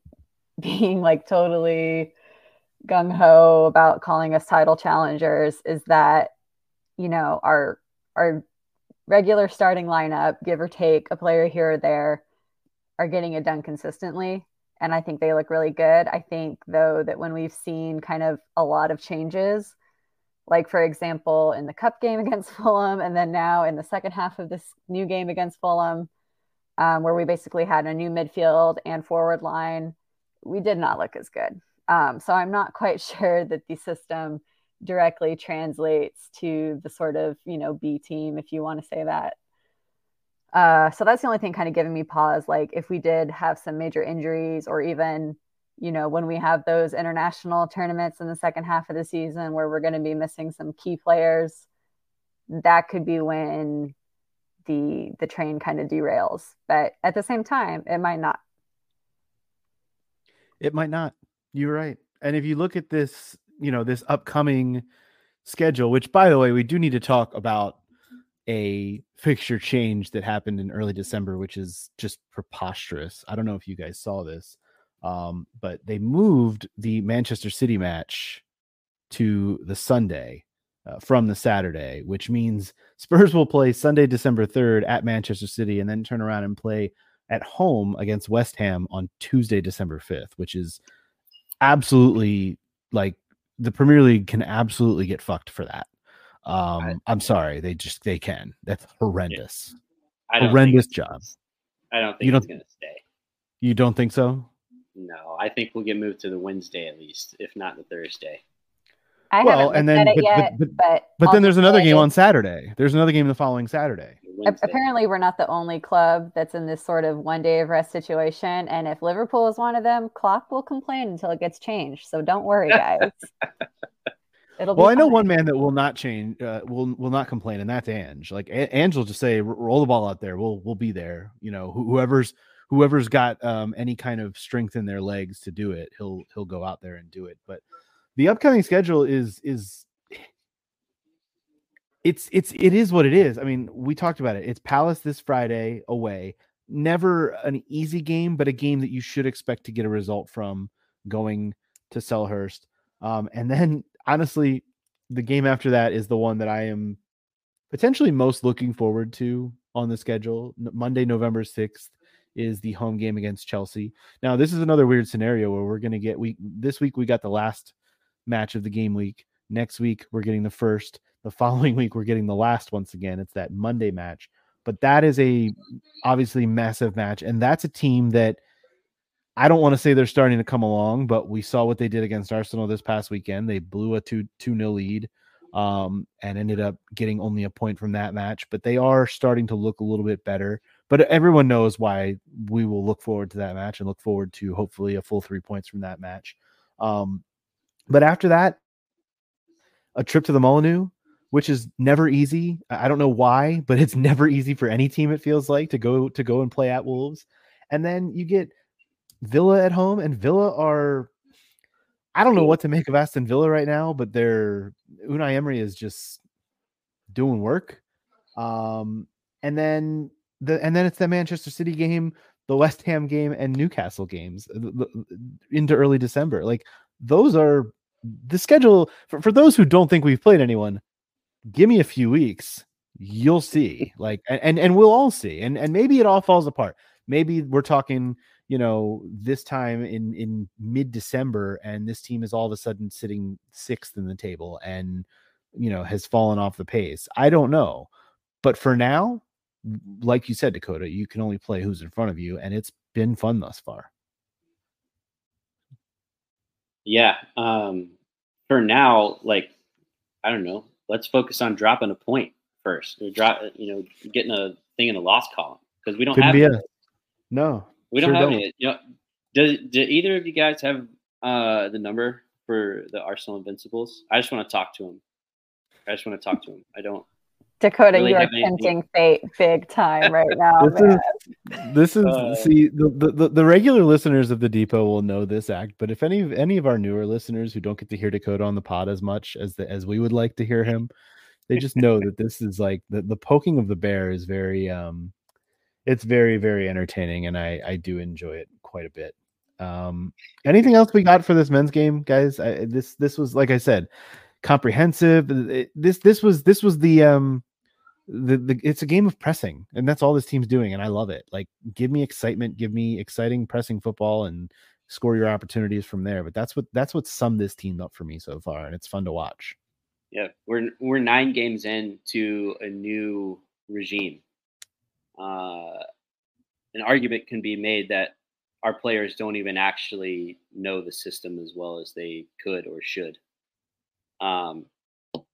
being like totally gung-ho about calling us title challengers is that, you know, our, our regular starting lineup, give or take a player here or there, are getting it done consistently. And I think they look really good. I think, though, that when we've seen kind of a lot of changes, like, for example, in the cup game against Fulham, and then now in the second half of this new game against Fulham, um, where we basically had a new midfield and forward line, we did not look as good. Um, so I'm not quite sure that the system directly translates to the sort of, you know, B team, if you want to say that. Uh, so that's the only thing kind of giving me pause. Like, if we did have some major injuries, or even, you know, when we have those international tournaments in the second half of the season where we're going to be missing some key players, that could be when the the train kind of derails. But at the same time, it might not. It might not. You're right. And if you look at this, you know, this upcoming schedule, which, by the way, we do need to talk about a fixture change that happened in early December, which is just preposterous. I don't know if you guys saw this, um, but they moved the Manchester City match to the Sunday uh, from the Saturday, which means Spurs will play Sunday, December third at Manchester City, and then turn around and play at home against West Ham on Tuesday, December fifth, which is absolutely, like, the Premier League can absolutely get fucked for that. Um, I'm sorry. They just, they can. That's horrendous. I don't horrendous think job. I don't think you don't, it's going to stay. You don't think so? No, I think we'll get moved to the Wednesday at least, if not the Thursday. I well, haven't and then, at but, it yet. But, but, but, but then there's another game on Saturday. There's another game the following Saturday. Wednesday. Apparently we're not the only club that's in this sort of one day of rest situation. And if Liverpool is one of them, Klopp will complain until it gets changed. So don't worry, guys. It'll well, I know fun. One man that will not change, uh, will will not complain, and that's Ange. Like, a- Ange will just say, "Roll the ball out there. We'll we'll be there." You know, wh- whoever's whoever's got um, any kind of strength in their legs to do it, he'll he'll go out there and do it. But the upcoming schedule is is it's it's it is what it is. I mean, we talked about it. It's Palace this Friday away. Never an easy game, but a game that you should expect to get a result from going to Selhurst, um, and then. Honestly, the game after that is the one that I am potentially most looking forward to on the schedule. Monday, November sixth is the home game against Chelsea. Now, this is another weird scenario where we're going to get we this week we got the last match of the game week. Next week, we're getting the first. The following week, we're getting the last once again. It's that Monday match. But that is a obviously massive match, and that's a team that I don't want to say they're starting to come along, but we saw what they did against Arsenal this past weekend. They blew a two, two nil lead um, and ended up getting only a point from that match, but they are starting to look a little bit better. But everyone knows why we will look forward to that match and look forward to hopefully a full three points from that match. Um, but after that, a trip to the Molineux, which is never easy. I don't know why, but it's never easy for any team, it feels like, to go to go and play at Wolves. And then you get Villa at home, and Villa are, I don't know what to make of Aston Villa right now, but they're, Unai Emery is just doing work. Um, and then the, and then it's the Manchester City game, the West Ham game, and Newcastle games into early December. Like, those are the schedule for, for those who don't think we've played anyone. Give me a few weeks. You'll see, like, and, and we'll all see. And, and maybe it all falls apart. Maybe we're talking, you know, this time in, in mid-December, and this team is all of a sudden sitting sixth in the table, and you know, has fallen off the pace. I don't know. But for now, like you said, Dakota, you can only play who's in front of you, and it's been fun thus far. Yeah. Um, for now, like, I don't know. Let's focus on dropping a point first. Or drop, you know, getting a thing in the loss column, because we don't Couldn't have be a, no. We don't sure have don't. Any. You know, do, do either of you guys have uh, the number for the Arsenal Invincibles? I just want to talk to him. I just want to talk to him. I don't. Dakota, really, you are tempting fate big time right now. This man. is, this is uh, see, the, the the regular listeners of the Depot will know this act, but if any of any of our newer listeners who don't get to hear Dakota on the pod as much as the, as we would like to hear him, they just know that this is like the, the poking of the bear is very um, it's very very entertaining, and I I do enjoy it quite a bit. Um, anything else we got for this men's game, guys? I, this this was, like I said, comprehensive. It, this this was this was the um. The, the it's a game of pressing, and that's all this team's doing, and I love it. Like, give me excitement, give me exciting pressing football, and score your opportunities from there. But that's what that's what summed this team up for me so far, and it's fun to watch. Yeah, we're we're nine games in to a new regime. Uh, an argument can be made that our players don't even actually know the system as well as they could or should, um,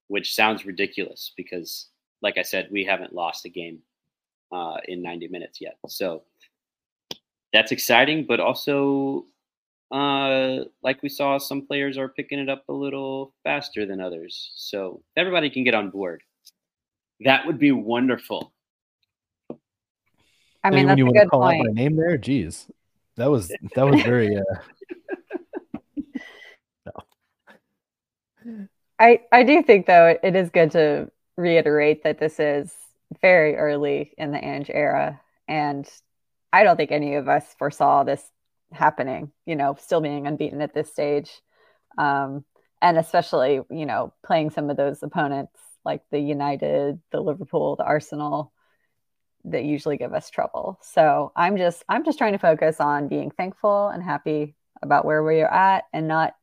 which sounds ridiculous because, like I said, we haven't lost a game uh, in ninety minutes yet. So that's exciting, but also, uh, like we saw, some players are picking it up a little faster than others. So everybody can get on board. That would be wonderful. I mean, that's a good point. Anyone you want to call out my name there? Jeez, that was that was very. Uh... no. I I do think though it, it is good to reiterate that this is very early in the Ange era, and I don't think any of us foresaw this happening, you know, still being unbeaten at this stage, um, and especially, you know, playing some of those opponents like the United, the Liverpool, the Arsenal that usually give us trouble. So I'm just I'm just trying to focus on being thankful and happy about where we are at, and not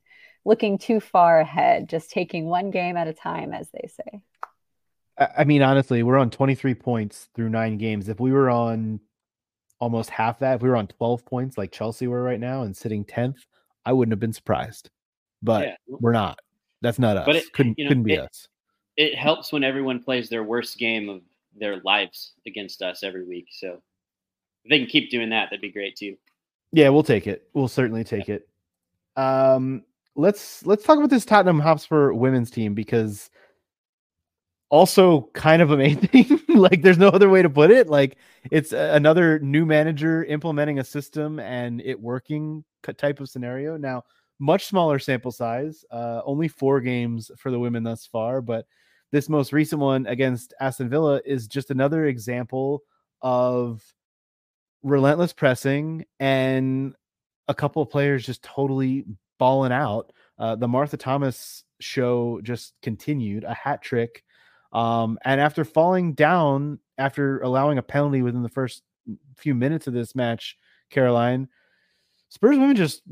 looking too far ahead, just taking one game at a time, as they say. I mean, honestly, we're on twenty-three points through nine games. If we were on almost half that, if we were on twelve points like Chelsea were right now and sitting tenth, I wouldn't have been surprised. But yeah, we're not. That's not us. But it couldn't, you know, couldn't be it, us. It helps when everyone plays their worst game of their lives against us every week. So if they can keep doing that, that'd be great too. Yeah, we'll take it. We'll certainly take yeah. it. Um, let's let's talk about this Tottenham Hotspur women's team, because also kind of amazing. Like, there's no other way to put it. Like, it's another new manager implementing a system and it working type of scenario. Now, much smaller sample size, uh, only four games for the women thus far, but this most recent one against Aston Villa is just another example of relentless pressing and a couple of players just totally balling out. Uh, the Martha Thomas show just continued, a hat trick. Um, and after falling down, after allowing a penalty within the first few minutes of this match, Caroline, Spurs women just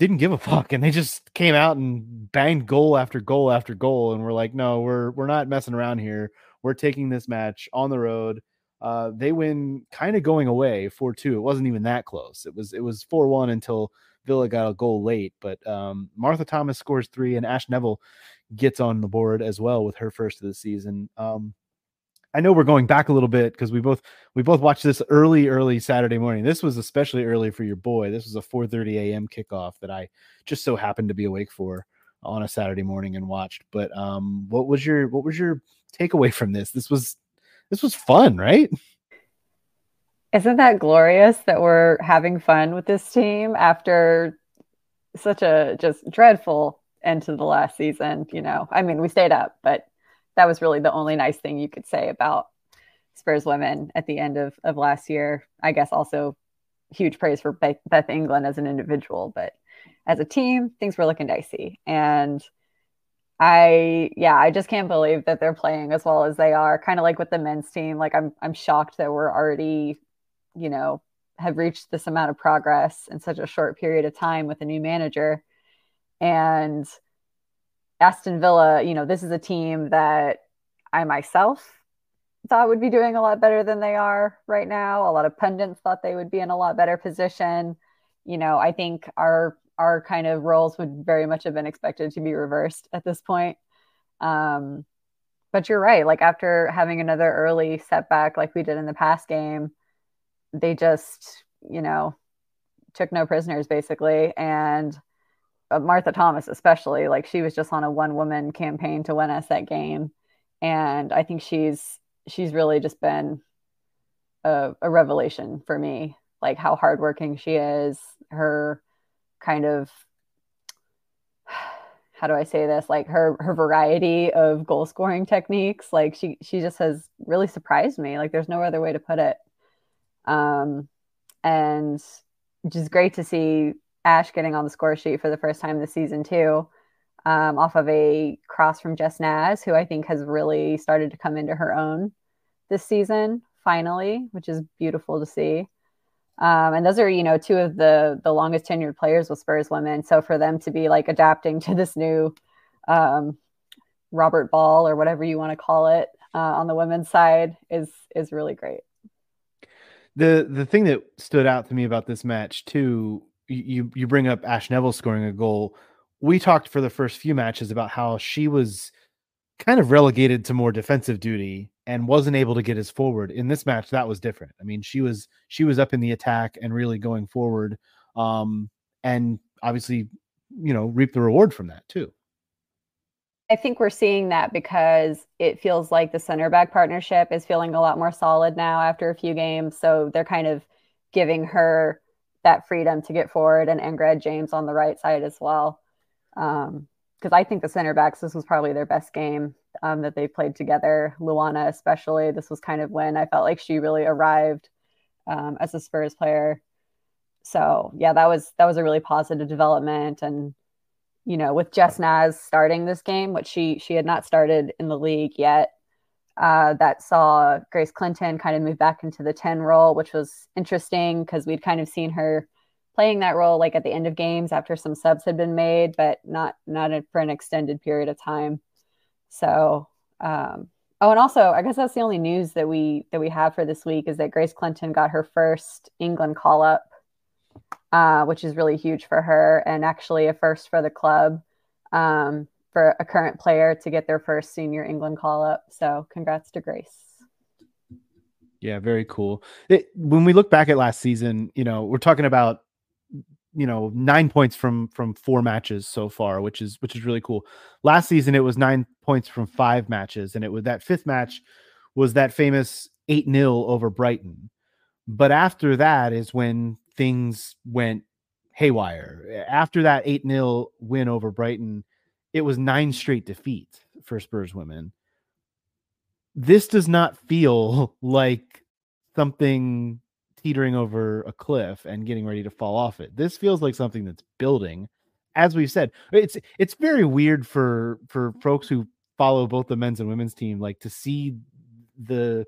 didn't give a fuck. And they just came out and banged goal after goal after goal. And we're like, no, we're, we're not messing around here. We're taking this match on the road. Uh, they win kind of going away four two. It wasn't even that close. It was, it was four one until Villa got a goal late, but um, Martha Thomas scores three and Ash Neville gets on the board as well with her first of the season. Um, I know we're going back a little bit because we both we both watched this early, early Saturday morning. This was especially early for your boy. This was a four thirty a.m. kickoff that I just so happened to be awake for on a Saturday morning and watched. But um, what was your what was your takeaway from this? This was this was fun, right? Isn't that glorious that we're having fun with this team after such a just dreadful end to the last season? You know, I mean, we stayed up, but that was really the only nice thing you could say about Spurs women at the end of, of last year. I guess also huge praise for Beth, Beth England as an individual, but as a team, things were looking dicey. And I, yeah, I just can't believe that they're playing as well as they are. Kind of like with the men's team. Like, I'm, I'm shocked that we're already, you know, have reached this amount of progress in such a short period of time with a new manager. And Aston Villa, you know, this is a team that I myself thought would be doing a lot better than they are right now. A lot of pundits thought they would be in a lot better position. You know, I think our our kind of roles would very much have been expected to be reversed at this point. Um, but you're right. Like, after having another early setback like we did in the past game, they just, you know, took no prisoners basically. And Martha Thomas especially, like, she was just on a one-woman campaign to win us that game. And I think she's she's really just been a, a revelation for me, like how hardworking she is, her kind of, how do I say this? Like her, her variety of goal scoring techniques. Like she, she just has really surprised me. Like there's no other way to put it. Um, and just great to see Ash getting on the score sheet for the first time this season too. Um, off of a cross from Jess Naz, who I think has really started to come into her own this season, finally, which is beautiful to see. Um, and those are, you know, two of the the longest tenured players with Spurs women. So for them to be like adapting to this new um, Robert Ball or whatever you want to call it uh, on the women's side is is really great. The the thing that stood out to me about this match too, you you bring up Ash Neville scoring a goal. We talked for the first few matches about how she was kind of relegated to more defensive duty and wasn't able to get as forward. In this match, that was different. I mean, she was, she was up in the attack and really going forward, um, and obviously, you know, reaped the reward from that too. I think we're seeing that because it feels like the center back partnership is feeling a lot more solid now after a few games. So they're kind of giving her that freedom to get forward, and Ingrid James on the right side as well. Um, because I think the center backs, this was probably their best game um, that they played together. Luana especially, this was kind of when I felt like she really arrived um, as a Spurs player. So yeah, that was that was a really positive development. And you know, with Jess Naz starting this game, which she she had not started in the league yet, uh, that saw Grace Clinton kind of move back into the ten role, which was interesting because we'd kind of seen her playing that role like at the end of games after some subs had been made, but not not for an extended period of time. So, um, oh, and also, I guess that's the only news that we that we have for this week is that Grace Clinton got her first England call up, uh, which is really huge for her, and actually a first for the club, um, for a current player to get their first senior England call up. So, congrats to Grace. Yeah, very cool. It, when we look back at last season, you know, we're talking about, you know, nine points from, from four matches so far, which is, which is really cool. Last season, it was nine points from five matches. And it was that fifth match was that famous eight nil over Brighton. But after that is when things went haywire. After that eight nil win over Brighton, it was nine straight defeats for Spurs women. This does not feel like something teetering over a cliff and getting ready to fall off it. This feels like something that's building. As we've said, it's it's very weird for for folks who follow both the men's and women's team, like to see the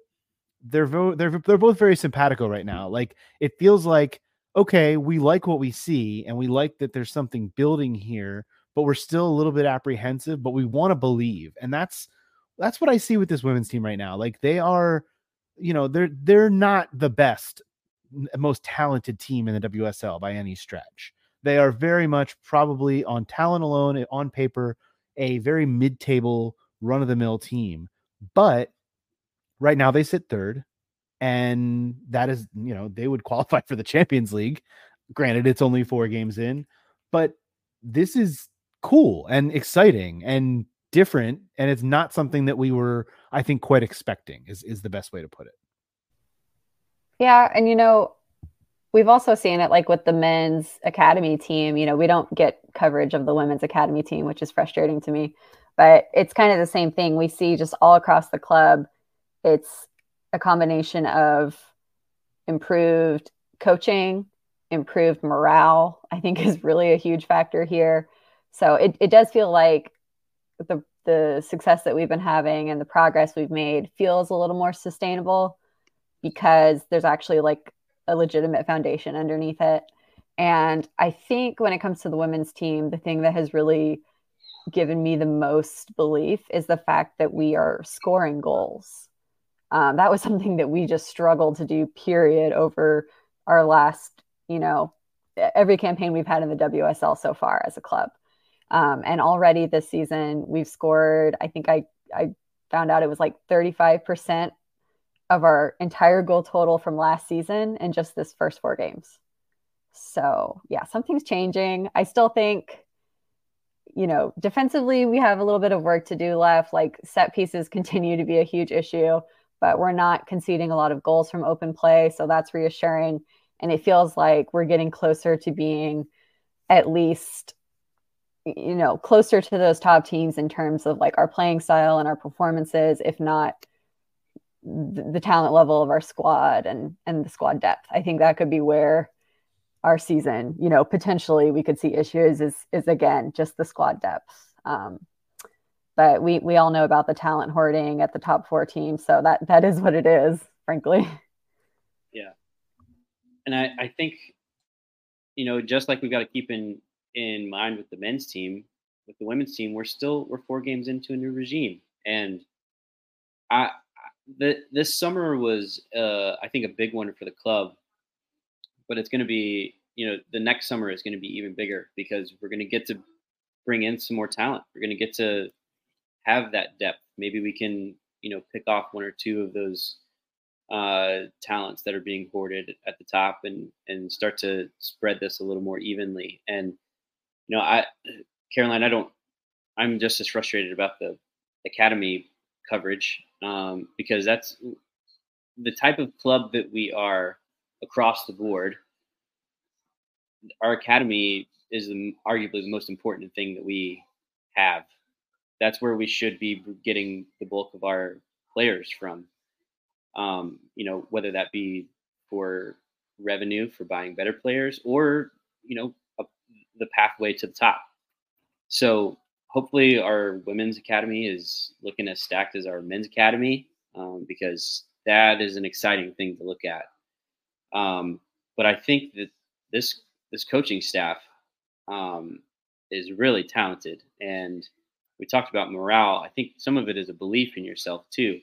they're vo- they're they're both very simpatico right now. Like it feels like, okay, we like what we see and we like that there's something building here, but we're still a little bit apprehensive, but we want to believe. And that's that's what I see with this women's team right now. Like they are, you know, they're they're not the best, most talented team in the W S L by any stretch. They are very much probably on talent alone, on paper, a very mid-table run-of-the-mill team. But right now they sit third, and that is, you know, they would qualify for the Champions League. Granted, it's only four games in, but this is cool and exciting and different, and it's not something that we were, I think, quite expecting is, is the best way to put it. Yeah. And, you know, we've also seen it like with the men's academy team. You know, we don't get coverage of the women's academy team, which is frustrating to me, but it's kind of the same thing. We see just all across the club, it's a combination of improved coaching, improved morale, I think is really a huge factor here. So it, it does feel like the the success that we've been having and the progress we've made feels a little more sustainable, because there's actually like a legitimate foundation underneath it. And I think when it comes to the women's team, the thing that has really given me the most belief is the fact that we are scoring goals. Um, that was something that we just struggled to do, period, over our last, you know, every campaign we've had in the W S L so far as a club. Um, and already this season, we've scored, I think I, I found out it was like thirty-five percent of our entire goal total from last season in just this first four games. So, yeah, something's changing. I still think, you know, defensively, we have a little bit of work to do left. Like, set pieces continue to be a huge issue, but we're not conceding a lot of goals from open play. So that's reassuring. And it feels like we're getting closer to being at least, you know, closer to those top teams in terms of like our playing style and our performances, if not the, the talent level of our squad and, and the squad depth. I think that could be where our season, you know, potentially we could see issues is, is again, just the squad depth. Um, But we we all know about the talent hoarding at the top four teams, so that, that is what it is, frankly. Yeah, and I, I think, you know, just like we've got to keep in, in mind with the men's team, with the women's team, we're still we're four games into a new regime, and I the this summer was uh, I think a big one for the club, but it's going to be, you know, the next summer is going to be even bigger because we're going to get to bring in some more talent. We're going to get to have that depth. Maybe we can, you know, pick off one or two of those uh, talents that are being hoarded at the top and, and start to spread this a little more evenly. And, you know, I, Caroline, I don't, I'm just as frustrated about the academy coverage um, because that's the type of club that we are across the board. Our academy is the, arguably the most important thing that we have. That's where we should be getting the bulk of our players from, um, you know, whether that be for revenue, for buying better players, or, you know, a, the pathway to the top. So hopefully our women's academy is looking as stacked as our men's academy, um, because that is an exciting thing to look at. Um, but I think that this this coaching staff um, is really talented. And we talked about morale. I think some of it is a belief in yourself too.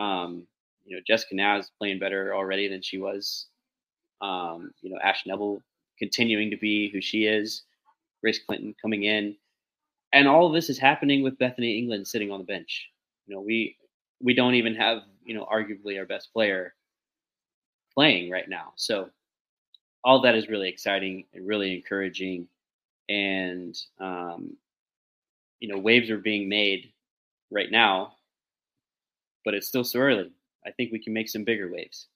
Um, you know, Jessica now is playing better already than she was. Um, you know, Ash Neville continuing to be who she is. Grace Clinton coming in, and all of this is happening with Bethany England sitting on the bench. You know, we we don't even have, you know, arguably our best player playing right now. So all that is really exciting and really encouraging, and um, you know, waves are being made right now, but it's still so early. I think we can make some bigger waves.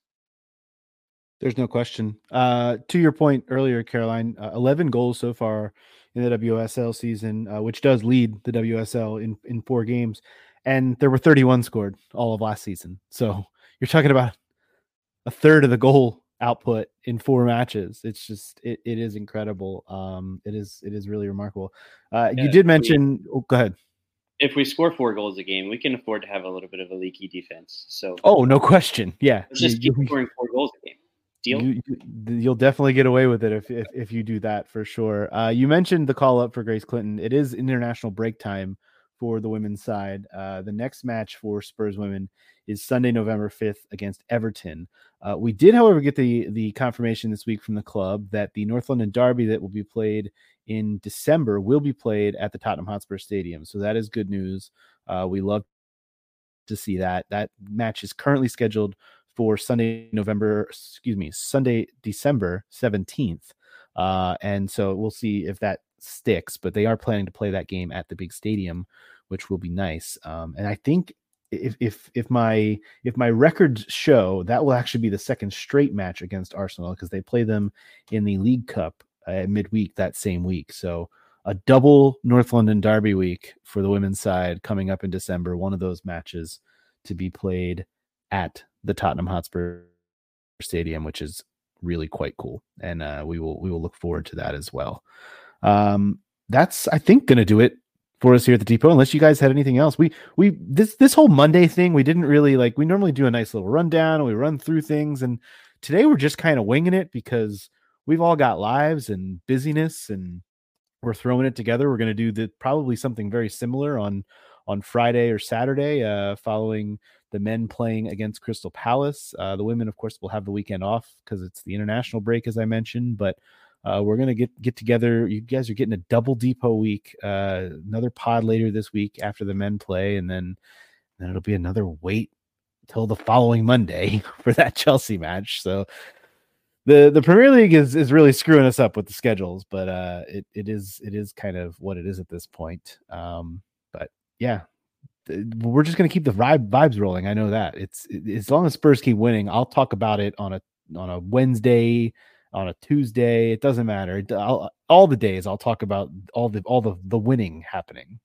There's no question. Uh, to your point earlier, Caroline, uh, eleven goals so far in the W S L season, uh, which does lead the W S L in, in four games. And there were thirty-one scored all of last season. So you're talking about a third of the goal output in four matches. It's just, it, it is incredible. Um, it is, it is really remarkable. Uh, yeah, you did mention, we, oh, go ahead. If we score four goals a game, we can afford to have a little bit of a leaky defense. So, oh, no question. Yeah. Let's just keep scoring four goals a game. Deal. You, you'll definitely get away with it if, if, if you do that for sure. Uh, you mentioned the call up for Grace Clinton. It is international break time for the women's side. Uh, the next match for Spurs women is Sunday, November fifth against Everton. Uh, we did, however, get the, the confirmation this week from the club that the North London derby that will be played in December will be played at the Tottenham Hotspur Stadium. So that is good news. Uh, we love to see that. That match is currently scheduled for Sunday, November, excuse me, Sunday, December seventeenth. Uh, and so we'll see if that sticks, but they are planning to play that game at the big stadium, which will be nice. Um, and I think if, if, if my, if my records show, that will actually be the second straight match against Arsenal because they play them in the League Cup uh, midweek that same week. So a double North London derby week for the women's side coming up in December, one of those matches to be played at the Tottenham Hotspur Stadium, which is really quite cool. And uh, we will, we will look forward to that as well. Um, that's, I think, going to do it for us here at the Depot, unless you guys had anything else. We, we, this, this whole Monday thing, we didn't really like, we normally do a nice little rundown and we run through things. And today we're just kind of winging it because we've all got lives and busyness and we're throwing it together. We're going to do the, probably something very similar on, on Friday or Saturday, uh, following the men playing against Crystal Palace. Uh, the women, of course, will have the weekend off because it's the international break, as I mentioned, but uh, we're going to get, get together. You guys are getting a double depot week, uh, another pod later this week after the men play. And then, then it'll be another wait till the following Monday for that Chelsea match. So the, the Premier League is, is really screwing us up with the schedules, but uh, it, it is, it is kind of what it is at this point. Um, but yeah, we're just going to keep the vibe vibes rolling. I know that it's, it, as long as Spurs keep winning, I'll talk about it on a, on a Wednesday, on a Tuesday. It doesn't matter. I'll, all the days I'll talk about all the, all the, the winning happening.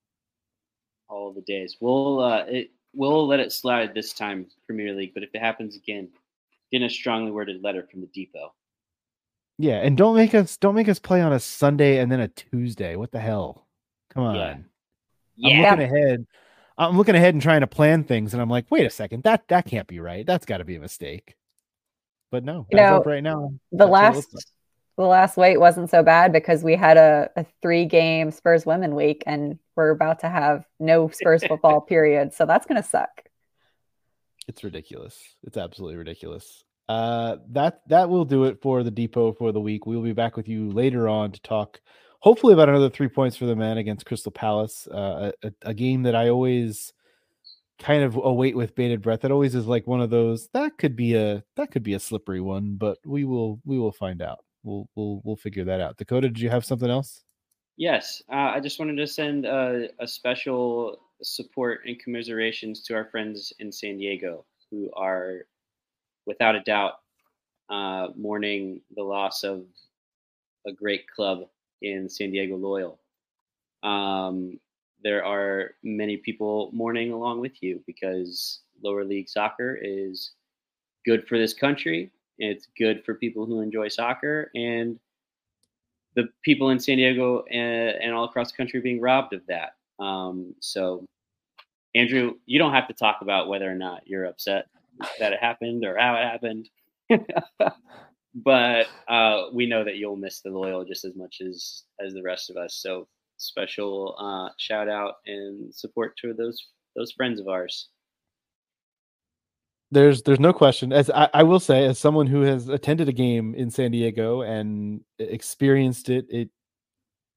All the days. We'll, uh, it, we'll let it slide this time, Premier League, but if it happens again, get a strongly worded letter from the depot. Yeah, and don't make us don't make us play on a Sunday and then a Tuesday. What the hell? Come on. Yeah. Yeah. I'm looking ahead. I'm looking ahead and trying to plan things, and I'm like, wait a second, that that can't be right. That's got to be a mistake. But no, you know, right now, the last like. the last wait wasn't so bad because we had a, a three game Spurs women week, and we're about to have no Spurs football period. So that's gonna suck. It's ridiculous. It's absolutely ridiculous. Uh, that that will do it for the depot for the week. We'll be back with you later on to talk, hopefully, about another three points for the men against Crystal Palace, uh, a, a game that I always kind of await with bated breath. It always is like one of those that could be a that could be a slippery one, but we will we will find out. We'll we'll we'll figure that out. Dakota, did you have something else? Yes, uh, I just wanted to send a, a special support and commiserations to our friends in San Diego who are, without a doubt, uh, mourning the loss of a great club in San Diego Loyal. Um, there are many people mourning along with you because lower league soccer is good for this country. It's good for people who enjoy soccer, and the people in San Diego and, and all across the country are being robbed of that. Um, so, Andrew, you don't have to talk about whether or not you're upset that it happened or how it happened. But uh, we know that you'll miss the Loyal just as much as, as the rest of us. So special uh, shout out and support to those those friends of ours. There's there's no question. As I, I will say, as someone who has attended a game in San Diego and experienced it, it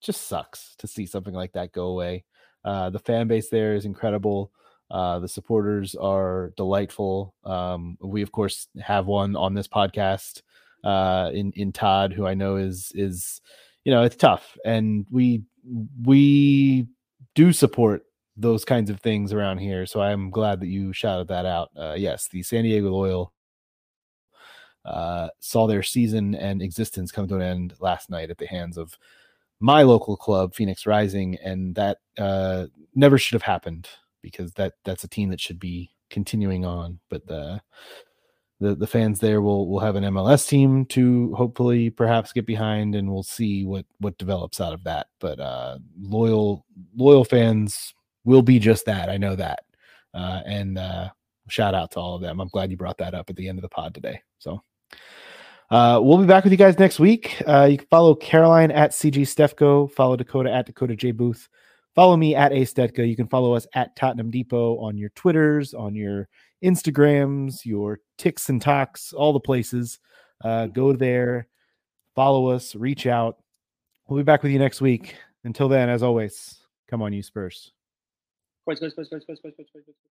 just sucks to see something like that go away. Uh, the fan base there is incredible. Uh, the supporters are delightful. Um, we, of course, have one on this podcast uh, in in Todd, who I know is is you know it's tough, and we we do support those kinds of things around here. So I'm glad that you shouted that out. Uh, yes, the San Diego Loyal uh, saw their season and existence come to an end last night at the hands of my local club, Phoenix Rising. And that uh, never should have happened because that that's a team that should be continuing on. But the, the, the fans there will, will have an M L S team to hopefully perhaps get behind, and we'll see what, what develops out of that. But uh, loyal, loyal fans will be just that. I know that. Uh, and uh, shout out to all of them. I'm glad you brought that up at the end of the pod today. So uh, we'll be back with you guys next week. Uh, you can follow Caroline at C G Stefco, follow Dakota at Dakota J Booth, follow me at A Stetka. You can follow us at Tottenham Depot on your Twitters, on your Instagrams, your ticks and talks, all the places. Uh, go there, follow us, reach out. We'll be back with you next week. Until then, as always, come on you Spurs. Boys, boys, boys, boys, boys, boys, boys, boys, boys.